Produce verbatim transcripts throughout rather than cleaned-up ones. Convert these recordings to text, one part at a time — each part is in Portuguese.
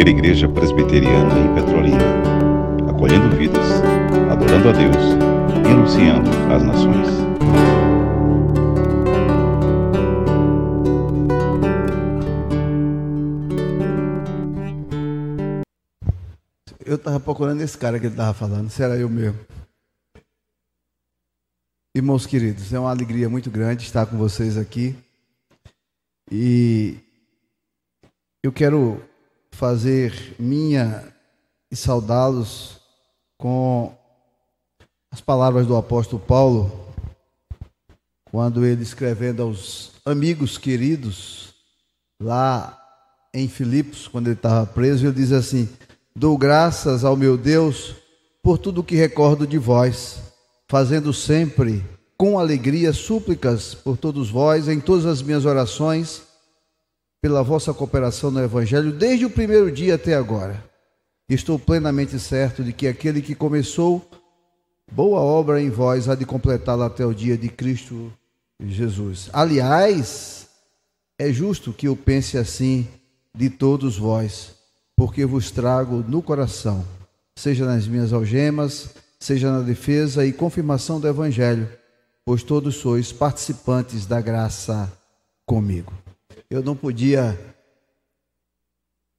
primeira igreja presbiteriana em Petrolina, acolhendo vidas, adorando a Deus e anunciando às nações. Eu estava procurando esse cara que ele estava falando, se era eu mesmo. Irmãos queridos, é uma alegria muito grande estar com vocês aqui. E eu quero fazer minha e saudá-los com as palavras do apóstolo Paulo, quando ele escrevendo aos amigos queridos, lá em Filipos, quando ele estava preso, ele diz assim: dou graças ao meu Deus por tudo que recordo de vós, fazendo sempre com alegria súplicas por todos vós, em todas as minhas orações, pela vossa cooperação no Evangelho, desde o primeiro dia até agora. Estou plenamente certo de que aquele que começou boa obra em vós há de completá-la até o dia de Cristo Jesus. Aliás, é justo que eu pense assim de todos vós, porque vos trago no coração, seja nas minhas algemas, seja na defesa e confirmação do Evangelho, pois todos sois participantes da graça comigo. Eu não podia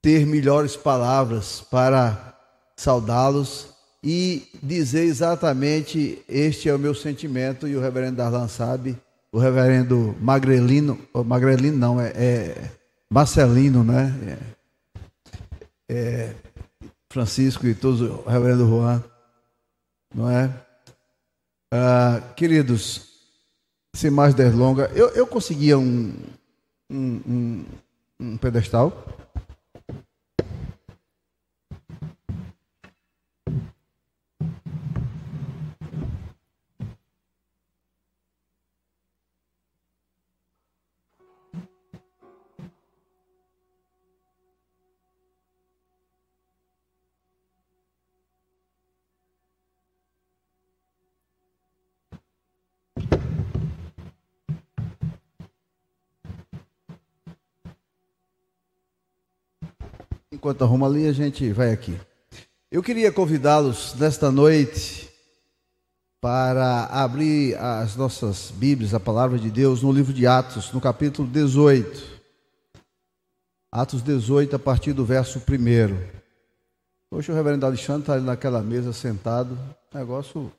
ter melhores palavras para saudá-los e dizer exatamente este é o meu sentimento, e o reverendo Darlan sabe, o reverendo Magrelino, Magrelino não, é, é Marcelino, né? É. É, Francisco e todos, o reverendo Juan, não é? Ah, queridos, sem mais delongas, eu, eu conseguia um, um, um, um pedestal. Enquanto arruma ali, a gente vai aqui. Eu queria convidá-los nesta noite para abrir as nossas Bíblias, a Palavra de Deus, no livro de Atos, no capítulo dezoito. Atos dezoito, a partir do verso primeiro. Hoje o reverendo Alexandre está ali naquela mesa, sentado. Negócio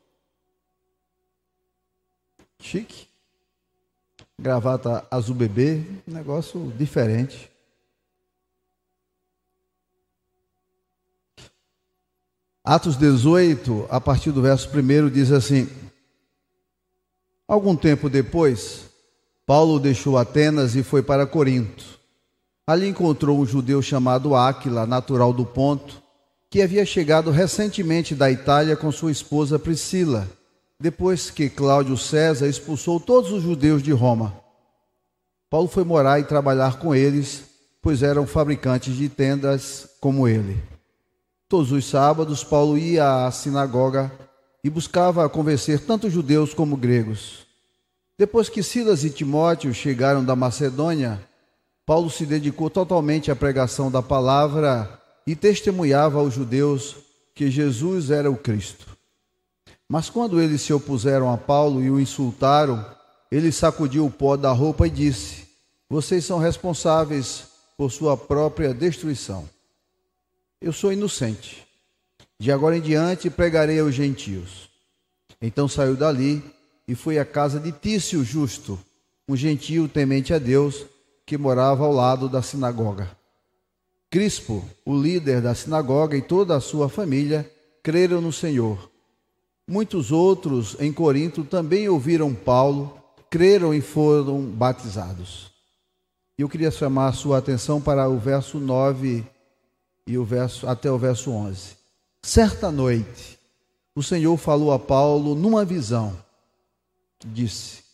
chique. Gravata azul bebê, negócio diferente. Atos dezoito, a partir do verso primeiro, diz assim: algum tempo depois, Paulo deixou Atenas e foi para Corinto. Ali encontrou um judeu chamado Áquila, natural do Ponto, que havia chegado recentemente da Itália com sua esposa Priscila, depois que Cláudio César expulsou todos os judeus de Roma. Paulo foi morar e trabalhar com eles, pois eram fabricantes de tendas como ele. Todos os sábados, Paulo ia à sinagoga e buscava convencer tanto judeus como gregos. Depois que Silas e Timóteo chegaram da Macedônia, Paulo se dedicou totalmente à pregação da palavra e testemunhava aos judeus que Jesus era o Cristo. Mas quando eles se opuseram a Paulo e o insultaram, ele sacudiu o pó da roupa e disse: "Vocês são responsáveis por sua própria destruição. Eu sou inocente. De agora em diante pregarei aos gentios." Então saiu dali e foi à casa de Tício Justo, um gentio temente a Deus, que morava ao lado da sinagoga. Crispo, o líder da sinagoga, e toda a sua família creram no Senhor. Muitos outros em Corinto também ouviram Paulo, creram e foram batizados. Eu queria chamar a sua atenção para o verso nove e o verso, até o verso onze. Certa noite, o Senhor falou a Paulo numa visão. Disse: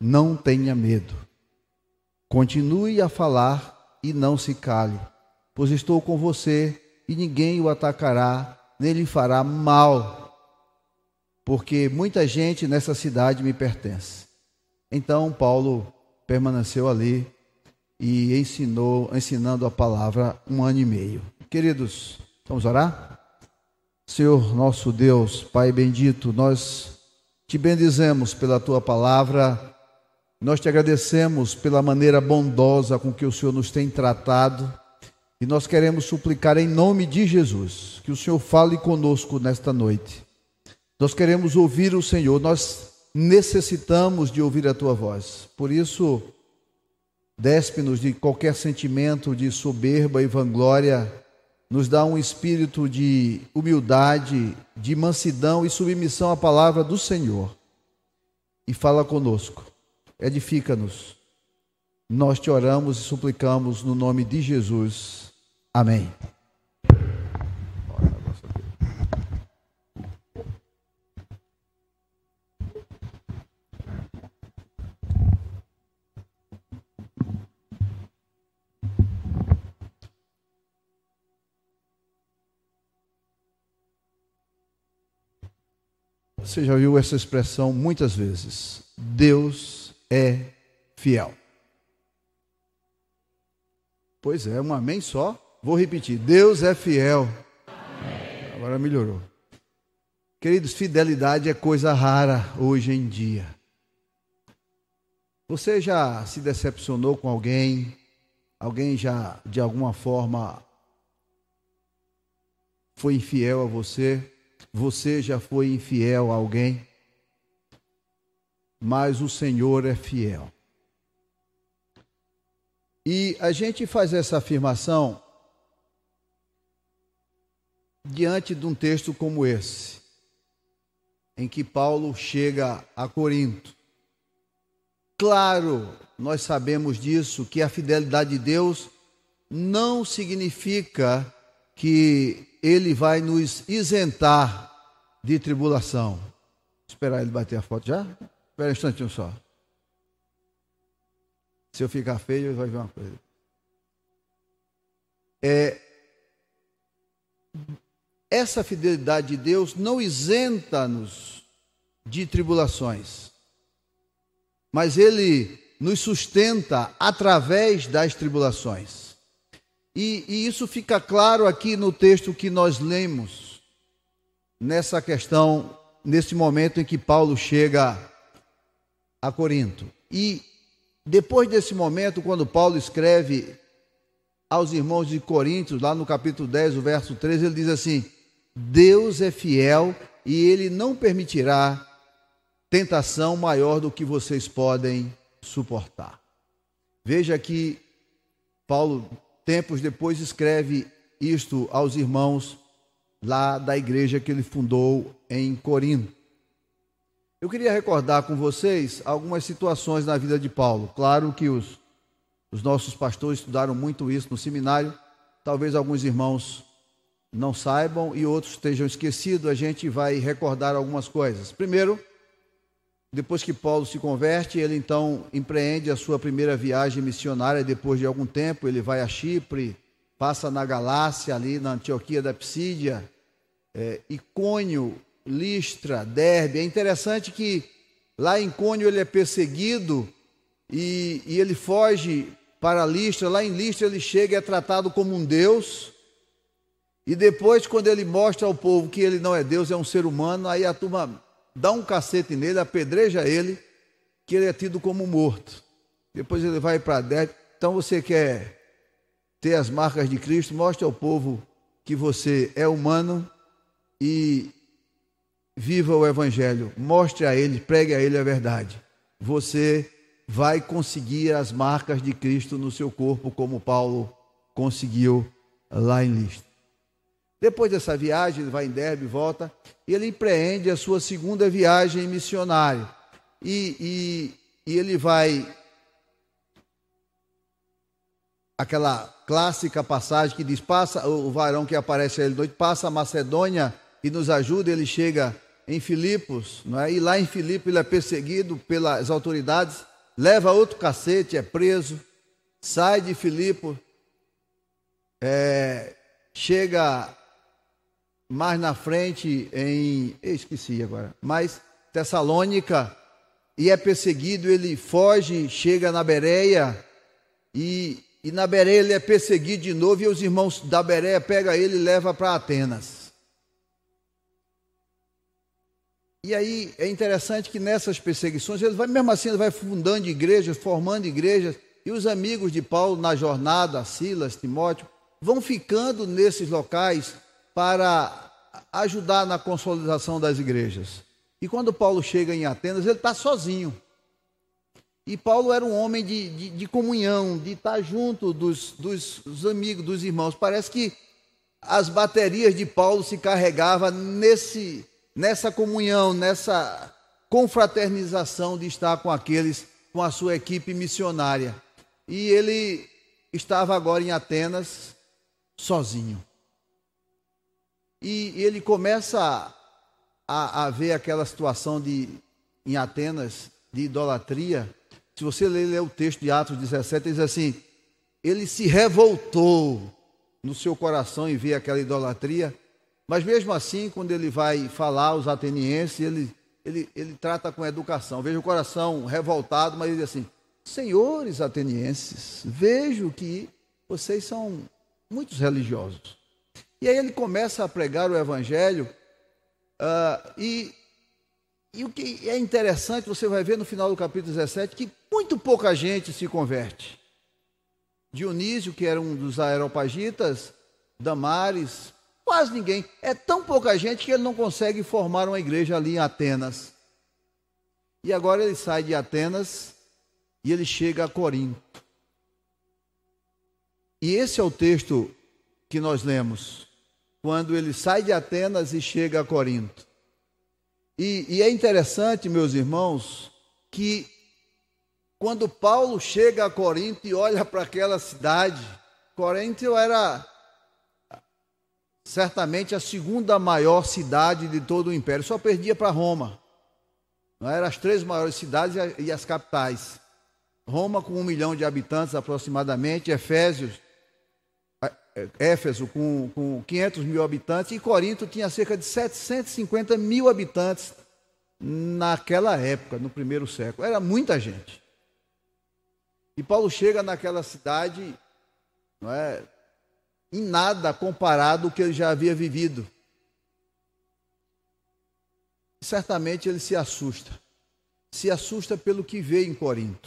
não tenha medo. Continue a falar e não se cale, pois estou com você e ninguém o atacará, nem lhe fará mal, porque muita gente nessa cidade me pertence. Então Paulo permaneceu ali e ensinou, ensinando a palavra um ano e meio. Queridos, vamos orar? Senhor nosso Deus, Pai bendito, nós te bendizemos pela tua palavra, nós te agradecemos pela maneira bondosa com que o Senhor nos tem tratado e nós queremos suplicar em nome de Jesus que o Senhor fale conosco nesta noite. Nós queremos ouvir o Senhor, nós necessitamos de ouvir a tua voz, por isso despe-nos de qualquer sentimento de soberba e vanglória, nos dá um espírito de humildade, de mansidão e submissão à palavra do Senhor. E fala conosco, edifica-nos. Nós te oramos e suplicamos no nome de Jesus. Amém. Você já viu essa expressão muitas vezes. Deus é fiel. Pois é, um amém só. Vou repetir. Deus é fiel. Amém. Agora melhorou. Queridos, fidelidade é coisa rara hoje em dia. Você já se decepcionou com alguém? Alguém já, de alguma forma, foi infiel a você? Você já foi infiel a alguém, mas o Senhor é fiel. E a gente faz essa afirmação diante de um texto como esse, em que Paulo chega a Corinto. Claro, nós sabemos disso, que a fidelidade de Deus não significa que Ele vai nos isentar de tribulação. Vou esperar ele bater a foto já? Espera um instantinho só. Se eu ficar feio, vai ver uma coisa. É, essa fidelidade de Deus não isenta-nos de tribulações, mas Ele nos sustenta através das tribulações. E, e isso fica claro aqui no texto que nós lemos, nessa questão, nesse momento em que Paulo chega a Corinto. E depois desse momento, quando Paulo escreve aos irmãos de Corinto, lá no capítulo dez, o verso treze, ele diz assim: Deus é fiel e Ele não permitirá tentação maior do que vocês podem suportar. Veja que Paulo, tempos depois, escreve isto aos irmãos lá da igreja que ele fundou em Corinto. Eu queria recordar com vocês algumas situações na vida de Paulo. Claro que os, os nossos pastores estudaram muito isso no seminário. Talvez alguns irmãos não saibam e outros estejam esquecidos. A gente vai recordar algumas coisas. Primeiro, depois que Paulo se converte, ele então empreende a sua primeira viagem missionária. Depois de algum tempo, ele vai a Chipre, passa na Galácia, ali na Antioquia da Pisídia, é, Icônio, Listra, Derbe. É interessante que lá em Icônio ele é perseguido e, e ele foge para Listra. Lá em Listra ele chega e é tratado como um deus. E depois, quando ele mostra ao povo que ele não é deus, é um ser humano, aí a turma dá um cacete nele, apedreja ele, que ele é tido como morto. Depois ele vai para Derbe. Então você quer ter as marcas de Cristo, mostre ao povo que você é humano e viva o Evangelho. Mostre a ele, pregue a ele a verdade. Você vai conseguir as marcas de Cristo no seu corpo, como Paulo conseguiu lá em Listra. Depois dessa viagem, ele vai em Derbe, volta, e ele empreende a sua segunda viagem missionária. E, e, e ele vai... Aquela clássica passagem que diz, passa o varão que aparece a ele de noite, passa a Macedônia e nos ajuda. Ele chega em Filipos, não é? E lá em Filipos ele é perseguido pelas autoridades, leva outro cacete, é preso, sai de Filipos, é, chega... mais na frente em, eu esqueci agora, mas Tessalônica, e é perseguido, ele foge, chega na Bereia, e, e na Bereia ele é perseguido de novo, e os irmãos da Bereia pegam ele e levam para Atenas. E aí é interessante que nessas perseguições, ele vai, mesmo assim ele vai fundando igrejas, formando igrejas, e os amigos de Paulo na jornada, Silas, Timóteo, vão ficando nesses locais para ajudar na consolidação das igrejas. E quando Paulo chega em Atenas, ele está sozinho. E Paulo era um homem de, de, de comunhão, de estar junto dos, dos, dos amigos, dos irmãos. Parece que as baterias de Paulo se carregavam nesse, nessa comunhão, nessa confraternização de estar com aqueles, com a sua equipe missionária. E ele estava agora em Atenas sozinho. E, e ele começa a, a ver aquela situação de, em Atenas de idolatria. Se você ler, ler o texto de Atos dezessete, ele diz assim: ele se revoltou no seu coração e vê aquela idolatria, mas mesmo assim, quando ele vai falar aos atenienses, ele, ele, ele trata com educação. Veja o coração revoltado, mas ele diz assim: senhores atenienses, vejo que vocês são muito religiosos. E aí ele começa a pregar o evangelho uh, e... E o que é interessante, você vai ver no final do capítulo dezessete, que muito pouca gente se converte. Dionísio, que era um dos areopagitas, Damares, quase ninguém. É tão pouca gente que ele não consegue formar uma igreja ali em Atenas. E agora ele sai de Atenas e ele chega a Corinto. E esse é o texto que nós lemos, quando ele sai de Atenas e chega a Corinto. E, e é interessante, meus irmãos, que quando Paulo chega a Corinto e olha para aquela cidade, Corinto era certamente a segunda maior cidade de todo o império, só perdia para Roma. Não eram as três maiores cidades e as capitais. Roma com um milhão de habitantes aproximadamente, Éfeso, Éfeso com, com quinhentos mil habitantes, e Corinto tinha cerca de setecentos e cinquenta mil habitantes naquela época, no primeiro século. Era muita gente. E Paulo chega naquela cidade, não é, em nada comparado ao que ele já havia vivido. E certamente ele se assusta. Se assusta pelo que vê em Corinto.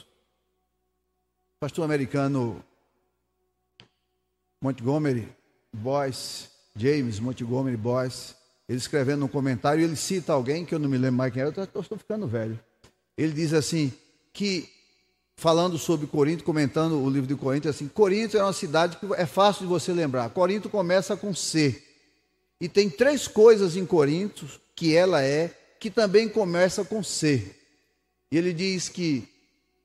O pastor americano Montgomery Boyce, James Montgomery Boyce, ele escrevendo um comentário, ele cita alguém que eu não me lembro mais quem era, eu estou ficando velho. Ele diz assim, que falando sobre Corinto, comentando o livro de Corinto, assim, Corinto é uma cidade que é fácil de você lembrar. Corinto começa com C. E tem três coisas em Corinto que ela é, que também começa com C. E ele diz que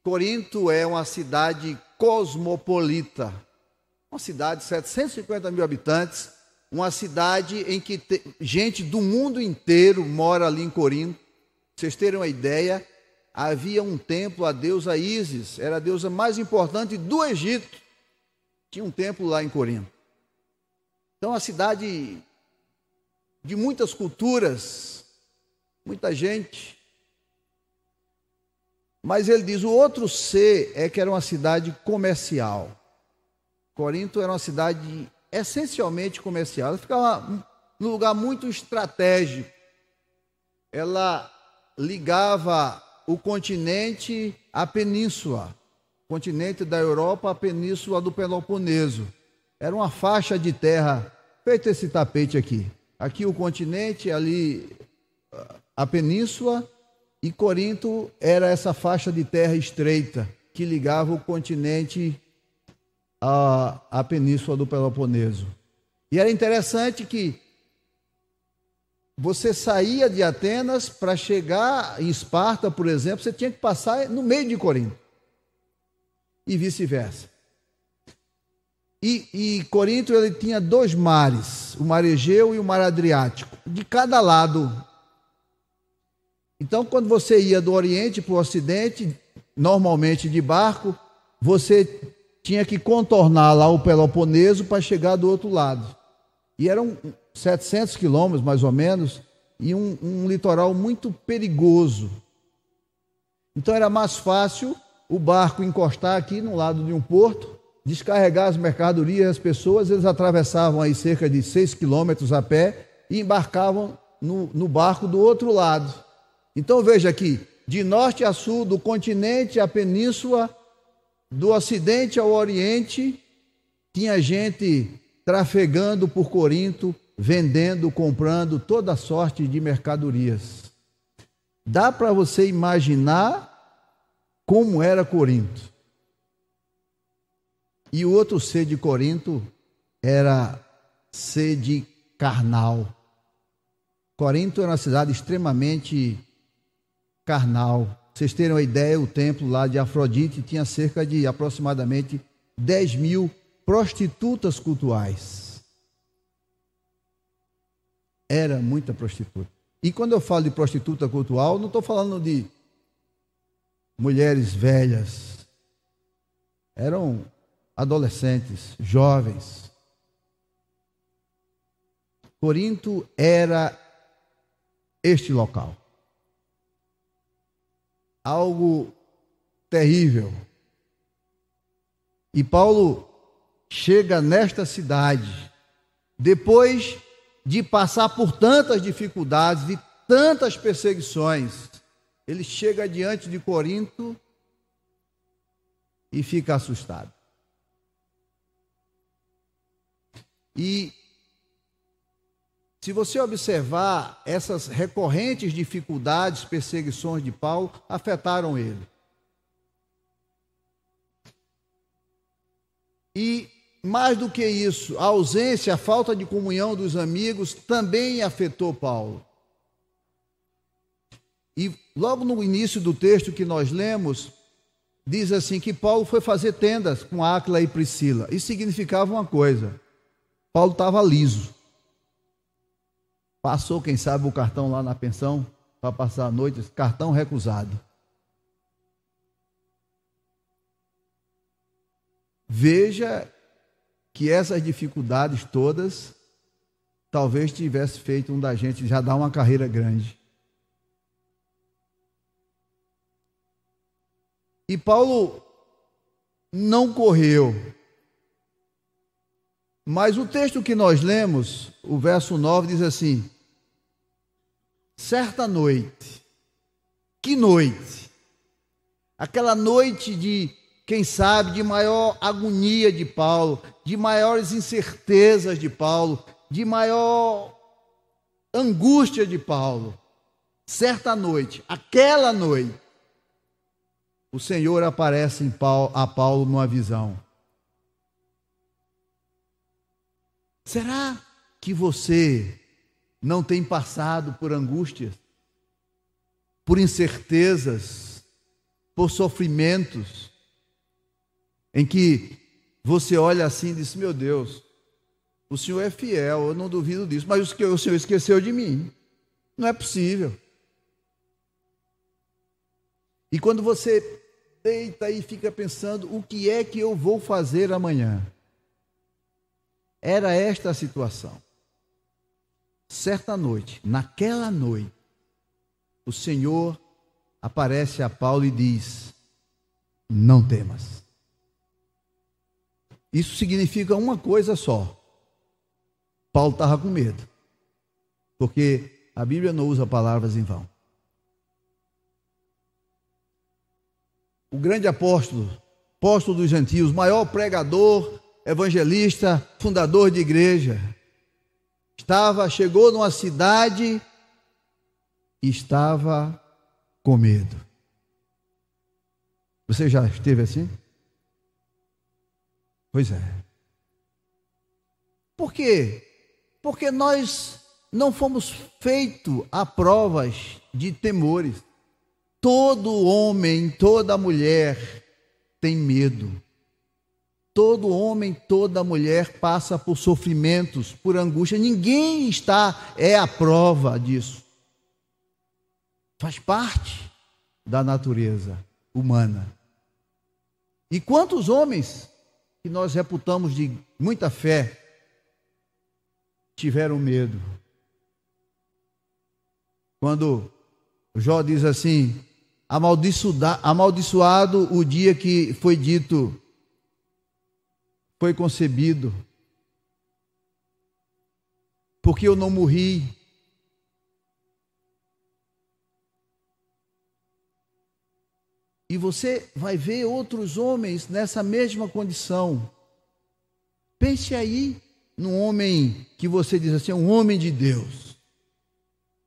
Corinto é uma cidade cosmopolita. Uma cidade de setecentos e cinquenta mil habitantes, uma cidade em que te, gente do mundo inteiro mora ali em Corinto. Pra vocês terem uma ideia, havia um templo à deusa Ísis, era a deusa mais importante do Egito. Tinha um templo lá em Corinto. Então, uma cidade de muitas culturas, muita gente. Mas ele diz, o outro C é que era uma cidade comercial. Corinto era uma cidade essencialmente comercial. Ela ficava num lugar muito estratégico. Ela ligava o continente à península, o continente da Europa à península do Peloponeso. Era uma faixa de terra, feito esse tapete aqui. Aqui o continente, ali a península, e Corinto era essa faixa de terra estreita que ligava o continente A, a península do Peloponeso. E era interessante que você saía de Atenas para chegar em Esparta, por exemplo, você tinha que passar no meio de Corinto e vice-versa. E, e Corinto ele tinha dois mares, o mar Egeu e o mar Adriático, de cada lado. Então, quando você ia do Oriente para o Ocidente, normalmente de barco, você tinha que contornar lá o Peloponeso para chegar do outro lado. E eram setecentos quilômetros, mais ou menos, e um, um litoral muito perigoso. Então era mais fácil o barco encostar aqui no lado de um porto descarregar as mercadorias, as pessoas. Eles atravessavam aí cerca de seis quilômetros a pé e embarcavam no, no barco do outro lado. Então veja aqui, de norte a sul, do continente à península, do ocidente ao oriente, tinha gente trafegando por Corinto, vendendo, comprando toda sorte de mercadorias. Dá para você imaginar como era Corinto. E o outro C de Corinto era C de carnal. Corinto era uma cidade extremamente carnal. Vocês terem uma ideia, o templo lá de Afrodite tinha cerca de aproximadamente dez mil prostitutas cultuais. Era muita prostituta. E quando eu falo de prostituta cultual, não estou falando de mulheres velhas. Eram adolescentes, jovens. Corinto era este local. Algo terrível. E Paulo chega nesta cidade, depois de passar por tantas dificuldades e tantas perseguições, ele chega diante de Corinto e fica assustado. E se você observar, essas recorrentes dificuldades, perseguições de Paulo, afetaram ele. E mais do que isso, a ausência, a falta de comunhão dos amigos também afetou Paulo. E logo no início do texto que nós lemos, diz assim que Paulo foi fazer tendas com Áquila e Priscila. Isso significava uma coisa: Paulo estava liso. Passou, quem sabe, o cartão lá na pensão para passar a noite, cartão recusado. Veja que essas dificuldades todas talvez tivesse feito um da gente já dar uma carreira grande. E Paulo não correu. Mas o texto que nós lemos, o verso nove, diz assim: certa noite, que noite? Aquela noite de, quem sabe, de maior agonia de Paulo, de maiores incertezas de Paulo, de maior angústia de Paulo. Certa noite, aquela noite, o Senhor aparece em Paulo, a Paulo numa visão. Será que você não tem passado por angústias, por incertezas, por sofrimentos, em que você olha assim e diz: meu Deus, o Senhor é fiel, eu não duvido disso, mas o Senhor esqueceu de mim, não é possível. E quando você deita e fica pensando: o que é que eu vou fazer amanhã? Era esta a situação. Certa noite, naquela noite, o Senhor aparece a Paulo e diz: não temas. Isso significa uma coisa só: Paulo estava com medo, porque a Bíblia não usa palavras em vão. O grande apóstolo, apóstolo dos gentios, maior pregador, evangelista, fundador de igreja, estava, chegou numa cidade e estava com medo. Você já esteve assim? Pois é. Por quê? Porque nós não fomos feitos a provas de temores. Todo homem, toda mulher tem medo. Todo homem, toda mulher passa por sofrimentos, por angústia. Ninguém está, é a prova disso. Faz parte da natureza humana. E quantos homens que nós reputamos de muita fé tiveram medo? Quando Jó diz assim: amaldiçoado o dia que foi dito: foi concebido? Por que eu não morri? E você vai ver outros homens nessa mesma condição. Pense aí num homem que você diz assim, um homem de Deus,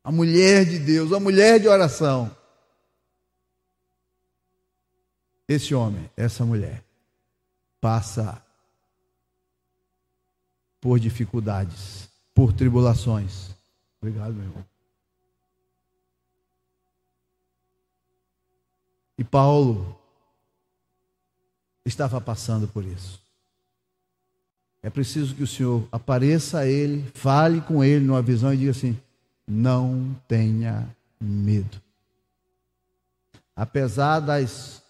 a mulher de Deus, a mulher de oração. Esse homem, essa mulher, passa por dificuldades, por tribulações. Obrigado, meu irmão. E Paulo estava passando por isso. É preciso que o Senhor apareça a ele, fale com ele numa visão e diga assim, não tenha medo. Apesar das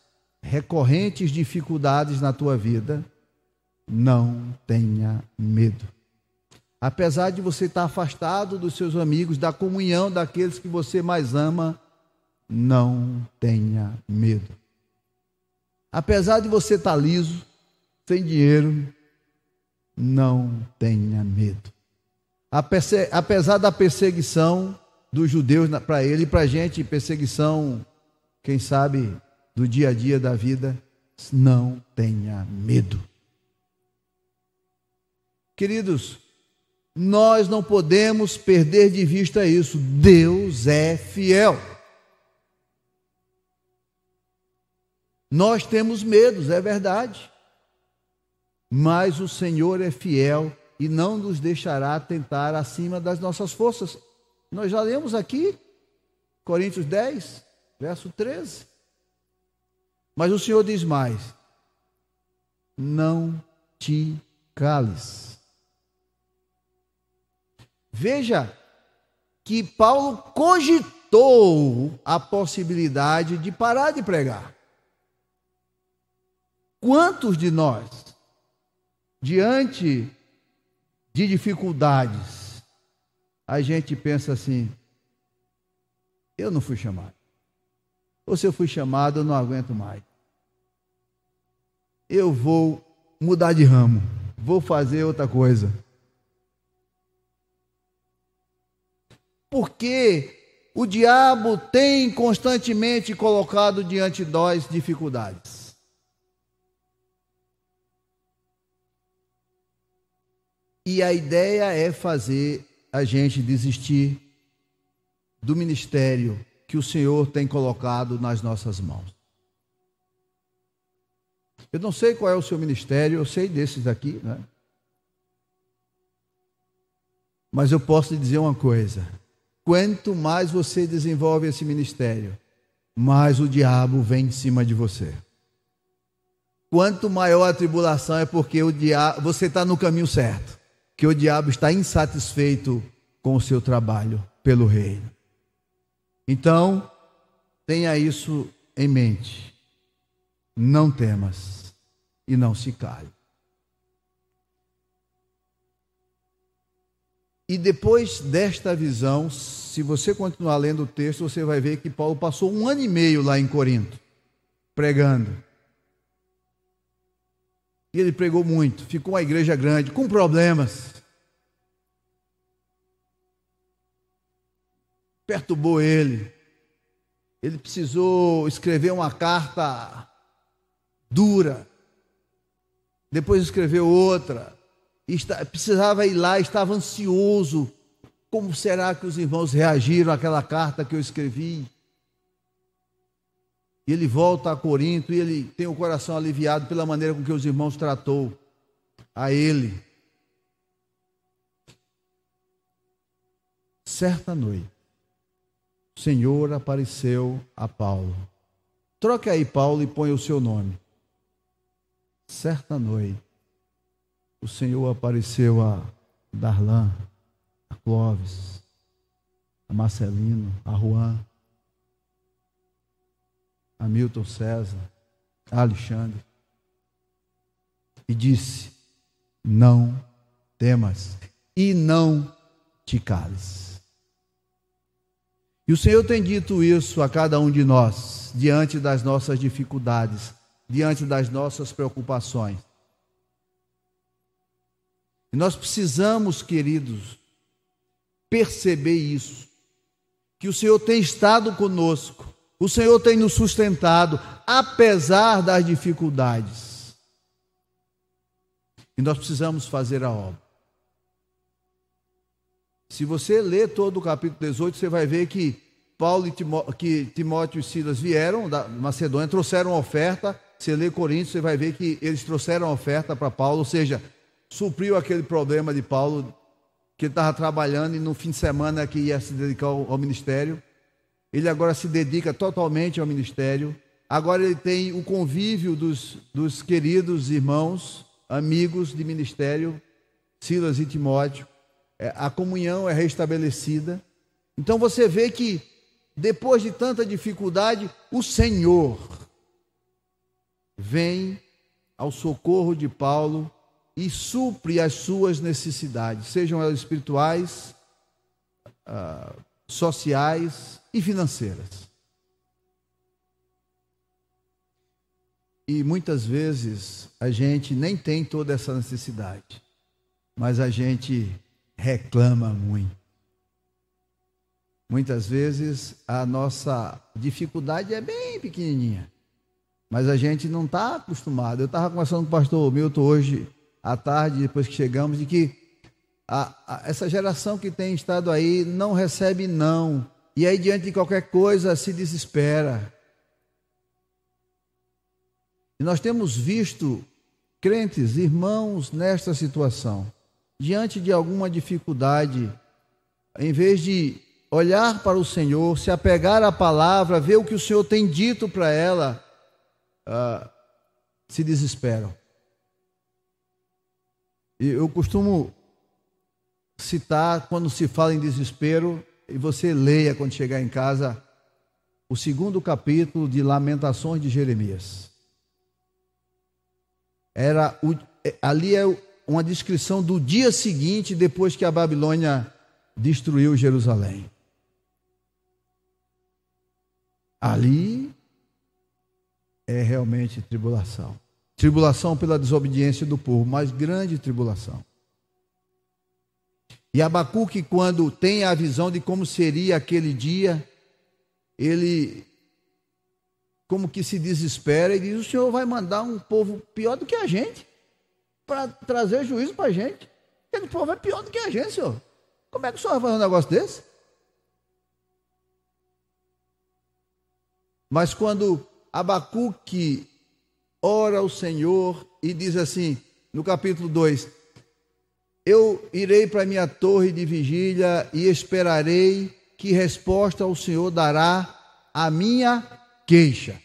recorrentes dificuldades na tua vida, não tenha medo. Apesar de você estar afastado dos seus amigos, da comunhão daqueles que você mais ama, não tenha medo. Apesar de você estar liso, sem dinheiro, não tenha medo. Apesar da perseguição dos judeus para ele e para a gente, perseguição, quem sabe, do dia a dia da vida, não tenha medo. Queridos, nós não podemos perder de vista isso. Deus é fiel. Nós temos medos, é verdade. Mas o Senhor é fiel e não nos deixará tentar acima das nossas forças. Nós já lemos aqui, Coríntios dez, verso treze. Mas o Senhor diz mais, não te cales. Veja que Paulo cogitou a possibilidade de parar de pregar. Quantos de nós, diante de dificuldades, a gente pensa assim, eu não fui chamado. Ou se eu fui chamado, eu não aguento mais. Eu vou mudar de ramo, vou fazer outra coisa. Porque o diabo tem constantemente colocado diante de nós dificuldades. E a ideia é fazer a gente desistir do ministério que o Senhor tem colocado nas nossas mãos. Eu não sei qual é o seu ministério, eu sei desses daqui, né? Mas eu posso lhe dizer uma coisa. Quanto mais você desenvolve esse ministério, mais o diabo vem em cima de você. Quanto maior a tribulação é porque o diabo, você está no caminho certo. Que o diabo está insatisfeito com o seu trabalho pelo reino. Então, tenha isso em mente. Não temas e não se cale. E depois desta visão, se você continuar lendo o texto, você vai ver que Paulo passou um ano e meio lá em Corinto, pregando. E ele pregou muito, ficou uma igreja grande, com problemas. Perturbou ele. Ele precisou escrever uma carta dura. Depois escreveu outra. Precisava ir lá, estava ansioso. Como será que os irmãos reagiram àquela carta que eu escrevi? E ele volta a Corinto e ele tem o coração aliviado pela maneira com que os irmãos tratou a ele. Certa noite, o Senhor apareceu a Paulo. Troque aí Paulo e põe o seu nome. Certa noite, o Senhor apareceu a Darlan, a Clóvis, a Marcelino, a Juan, a Milton César, a Alexandre, e disse, não temas e não te cales. E o Senhor tem dito isso a cada um de nós, diante das nossas dificuldades, diante das nossas preocupações. E nós precisamos, queridos, perceber isso, que o Senhor tem estado conosco, o Senhor tem nos sustentado, apesar das dificuldades. E nós precisamos fazer a obra. Se você ler todo o capítulo dezoito, você vai ver que Paulo e Timó... que Timóteo e Silas vieram da Macedônia, trouxeram oferta. Você lê Corinto, você vai ver que eles trouxeram oferta para Paulo, ou seja, supriu aquele problema de Paulo, que ele estava trabalhando e no fim de semana que ia se dedicar ao ministério. Ele agora se dedica totalmente ao ministério. Agora ele tem o convívio dos, dos queridos irmãos, amigos de ministério, Silas e Timóteo. A comunhão é restabelecida. Então você vê que, depois de tanta dificuldade, o Senhor vem ao socorro de Paulo e supre as suas necessidades, sejam elas espirituais, uh, sociais e financeiras. E muitas vezes a gente nem tem toda essa necessidade, mas a gente reclama muito. Muitas vezes a nossa dificuldade é bem pequenininha, mas a gente não está acostumado. Eu estava conversando com o pastor Milton hoje à tarde, depois que chegamos, de que a, a, essa geração que tem estado aí não recebe não, e aí diante de qualquer coisa se desespera. E nós temos visto crentes, irmãos, nesta situação, diante de alguma dificuldade, em vez de olhar para o Senhor, se apegar à palavra, ver o que o Senhor tem dito para ela, uh, se desesperam. Eu costumo citar, quando se fala em desespero, e você leia quando chegar em casa, o segundo capítulo de Lamentações de Jeremias. Era o, ali é uma descrição do dia seguinte, depois que a Babilônia destruiu Jerusalém. Ali é realmente tribulação. Tribulação pela desobediência do povo, mas grande tribulação. E Abacuque, quando tem a visão de como seria aquele dia, ele como que se desespera e diz: o Senhor vai mandar um povo pior do que a gente, para trazer juízo para a gente. Aquele povo é pior do que a gente, Senhor. Como é que o Senhor vai fazer um negócio desse? Mas quando Abacuque ora ao Senhor e diz assim, no capítulo dois, eu irei para minha torre de vigília e esperarei que resposta o Senhor dará à minha queixa.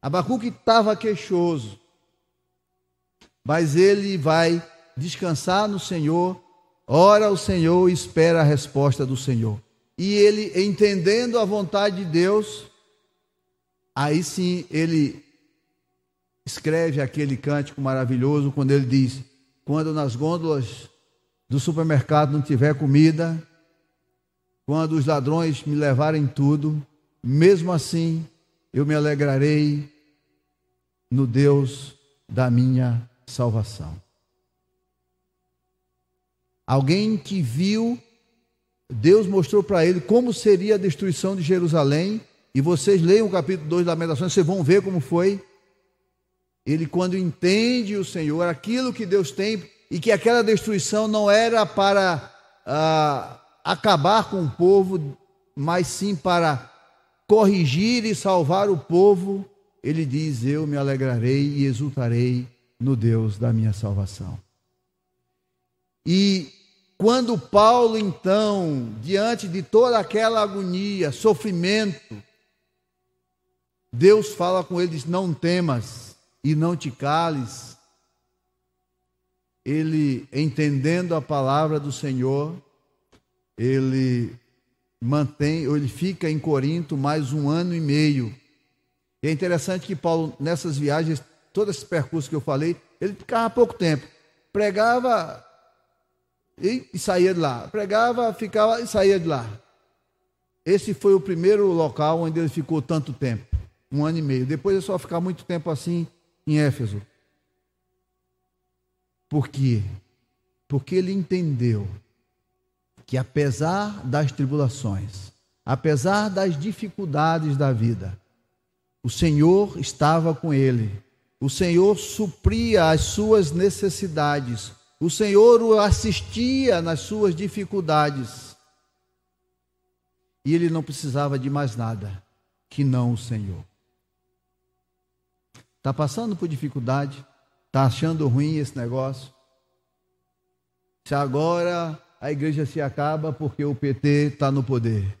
Abacuque estava queixoso, mas ele vai descansar no Senhor, ora ao Senhor e espera a resposta do Senhor. E ele, entendendo a vontade de Deus, aí sim ele escreve aquele cântico maravilhoso quando ele diz: quando nas gôndolas do supermercado não tiver comida, quando os ladrões me levarem tudo, mesmo assim eu me alegrarei no Deus da minha salvação. Alguém que viu, Deus mostrou para ele como seria a destruição de Jerusalém, e vocês leiam o capítulo dois da Lamentações, vocês vão ver como foi. Ele, quando entende o Senhor, aquilo que Deus tem, e que aquela destruição não era para ah, acabar com o povo, mas sim para corrigir e salvar o povo, ele diz: eu me alegrarei e exultarei no Deus da minha salvação. E quando Paulo, então, diante de toda aquela agonia, sofrimento, Deus fala com ele, diz: não temas e não te cales. Ele, entendendo a palavra do Senhor, ele mantém, ou ele fica em Corinto mais um ano e meio. E é interessante que Paulo, nessas viagens, todo esse percurso que eu falei, ele ficava pouco tempo, pregava e, e saía de lá, pregava, ficava e saía de lá. Esse foi o primeiro local onde ele ficou tanto tempo, um ano e meio. Depois é só ficar muito tempo assim em Éfeso. Por quê? porque ele entendeu que apesar das tribulações, apesar das dificuldades da vida, o Senhor estava com ele, o Senhor supria as suas necessidades, o Senhor o assistia nas suas dificuldades e ele não precisava de mais nada que não o Senhor. Está passando por dificuldade? Está achando ruim esse negócio? Se agora a igreja se acaba porque o P T está no poder,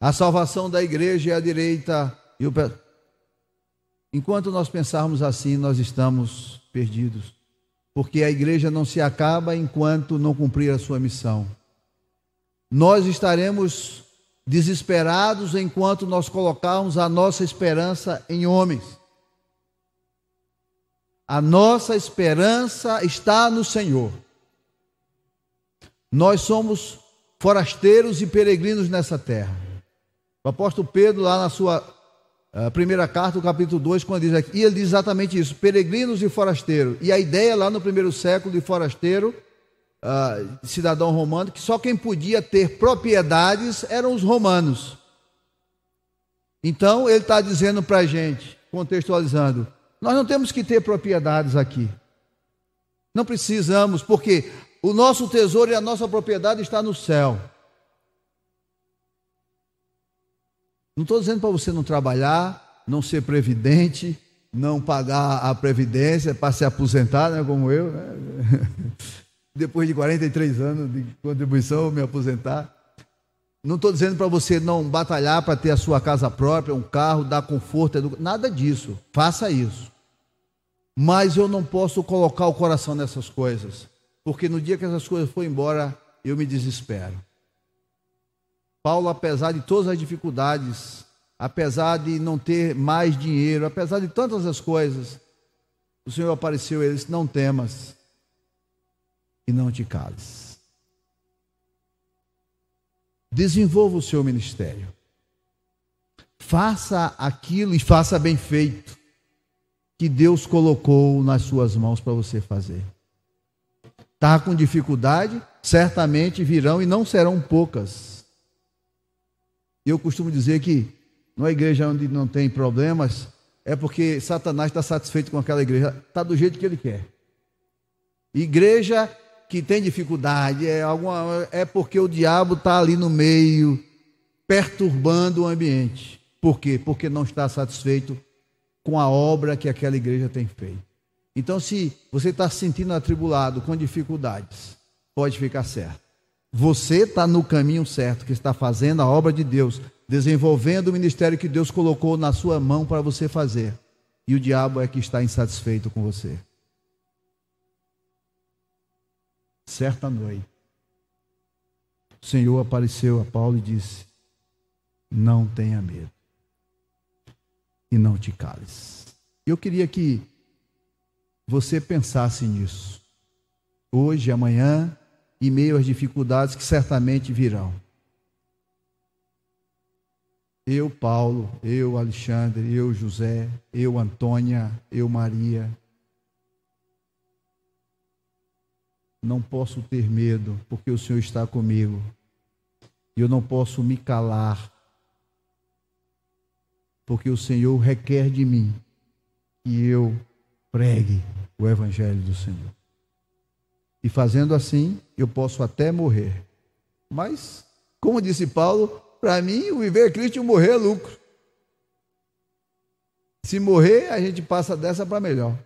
a salvação da igreja é a direita e o P T. Enquanto nós pensarmos assim, nós estamos perdidos, porque a igreja não se acaba enquanto não cumprir a sua missão. Nós estaremos desesperados enquanto nós colocarmos a nossa esperança em homens. A nossa esperança está no Senhor. Nós somos forasteiros e peregrinos nessa terra. O apóstolo Pedro, lá na sua uh, primeira carta, o capítulo dois, quando diz aqui, e ele diz exatamente isso, peregrinos e forasteiros. E a ideia lá no primeiro século de forasteiro, uh, cidadão romano, que só quem podia ter propriedades eram os romanos. Então, ele está dizendo para a gente, contextualizando, nós não temos que ter propriedades aqui. Não precisamos, porque o nosso tesouro e a nossa propriedade está no céu. Não estou dizendo para você não trabalhar, não ser previdente, não pagar a previdência para se aposentar, né, como eu. Né? Depois de quarenta e três anos de contribuição, me aposentar. Não estou dizendo para você não batalhar para ter a sua casa própria, um carro, dar conforto, educa... nada disso. Faça isso. Mas eu não posso colocar o coração nessas coisas, porque no dia que essas coisas forem embora, eu me desespero. Paulo, apesar de todas as dificuldades, apesar de não ter mais dinheiro, apesar de tantas as coisas, o Senhor apareceu e ele disse, não temas e não te cales. Desenvolva o seu ministério. Faça aquilo e faça bem feito que Deus colocou nas suas mãos para você fazer. Está com dificuldade? Certamente virão e não serão poucas. Eu costumo dizer que numa igreja onde não tem problemas é porque Satanás está satisfeito com aquela igreja. Está do jeito que ele quer. Igreja que tem dificuldade, é, alguma, é porque o diabo está ali no meio, perturbando o ambiente. Por quê? Porque não está satisfeito com a obra que aquela igreja tem feito. Então, se você está se sentindo atribulado, com dificuldades, pode ficar certo. Você está no caminho certo, que está fazendo a obra de Deus, desenvolvendo o ministério que Deus colocou na sua mão para você fazer. E o diabo é que está insatisfeito com você. Certa noite, o Senhor apareceu a Paulo e disse, não tenha medo e não te cales. Eu queria que você pensasse nisso, hoje, amanhã, em meio às dificuldades que certamente virão. Eu, Paulo, eu, Alexandre, eu, José, eu, Antônia, eu, Maria... Não posso ter medo, porque o Senhor está comigo. E eu não posso me calar, porque o Senhor requer de mim que eu pregue o Evangelho do Senhor. E fazendo assim, eu posso até morrer. Mas, como disse Paulo, para mim, o viver é Cristo e o morrer é lucro. Se morrer, a gente passa dessa para melhor.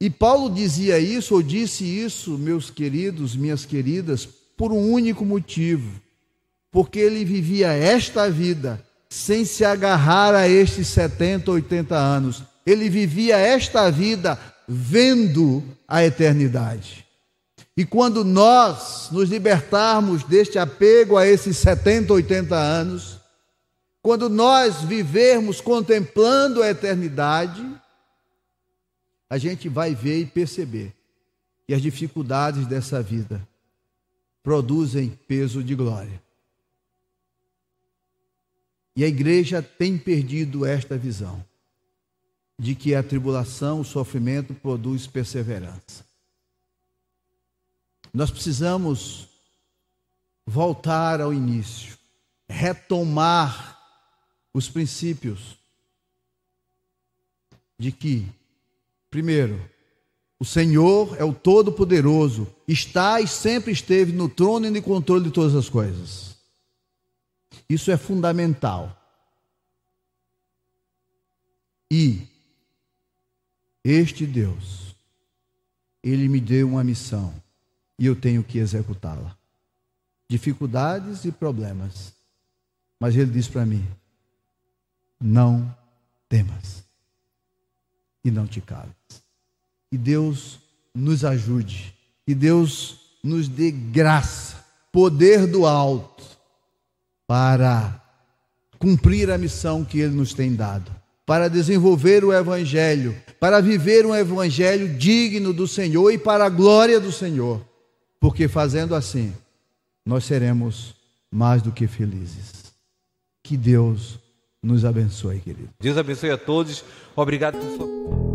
E Paulo dizia isso, ou disse isso, meus queridos, minhas queridas, por um único motivo. Porque ele vivia esta vida sem se agarrar a estes setenta, oitenta anos. Ele vivia esta vida vendo a eternidade. E quando nós nos libertarmos deste apego a esses setenta, oitenta anos, quando nós vivermos contemplando a eternidade, a gente vai ver e perceber que as dificuldades dessa vida produzem peso de glória. E a igreja tem perdido esta visão de que a tribulação, o sofrimento produz perseverança. Nós precisamos voltar ao início, retomar os princípios de que, primeiro, o Senhor é o Todo-Poderoso, está e sempre esteve no trono e no controle de todas as coisas. Isso é fundamental. E este Deus, Ele me deu uma missão e eu tenho que executá-la. Dificuldades e problemas. Mas Ele diz para mim: não temas e não te cales. Que Deus nos ajude, que Deus nos dê graça, poder do alto, para cumprir a missão que Ele nos tem dado, para desenvolver o Evangelho, para viver um Evangelho digno do Senhor e para a glória do Senhor. Porque fazendo assim, nós seremos mais do que felizes. Que Deus nos abençoe, querido. Deus abençoe a todos. Obrigado por sua...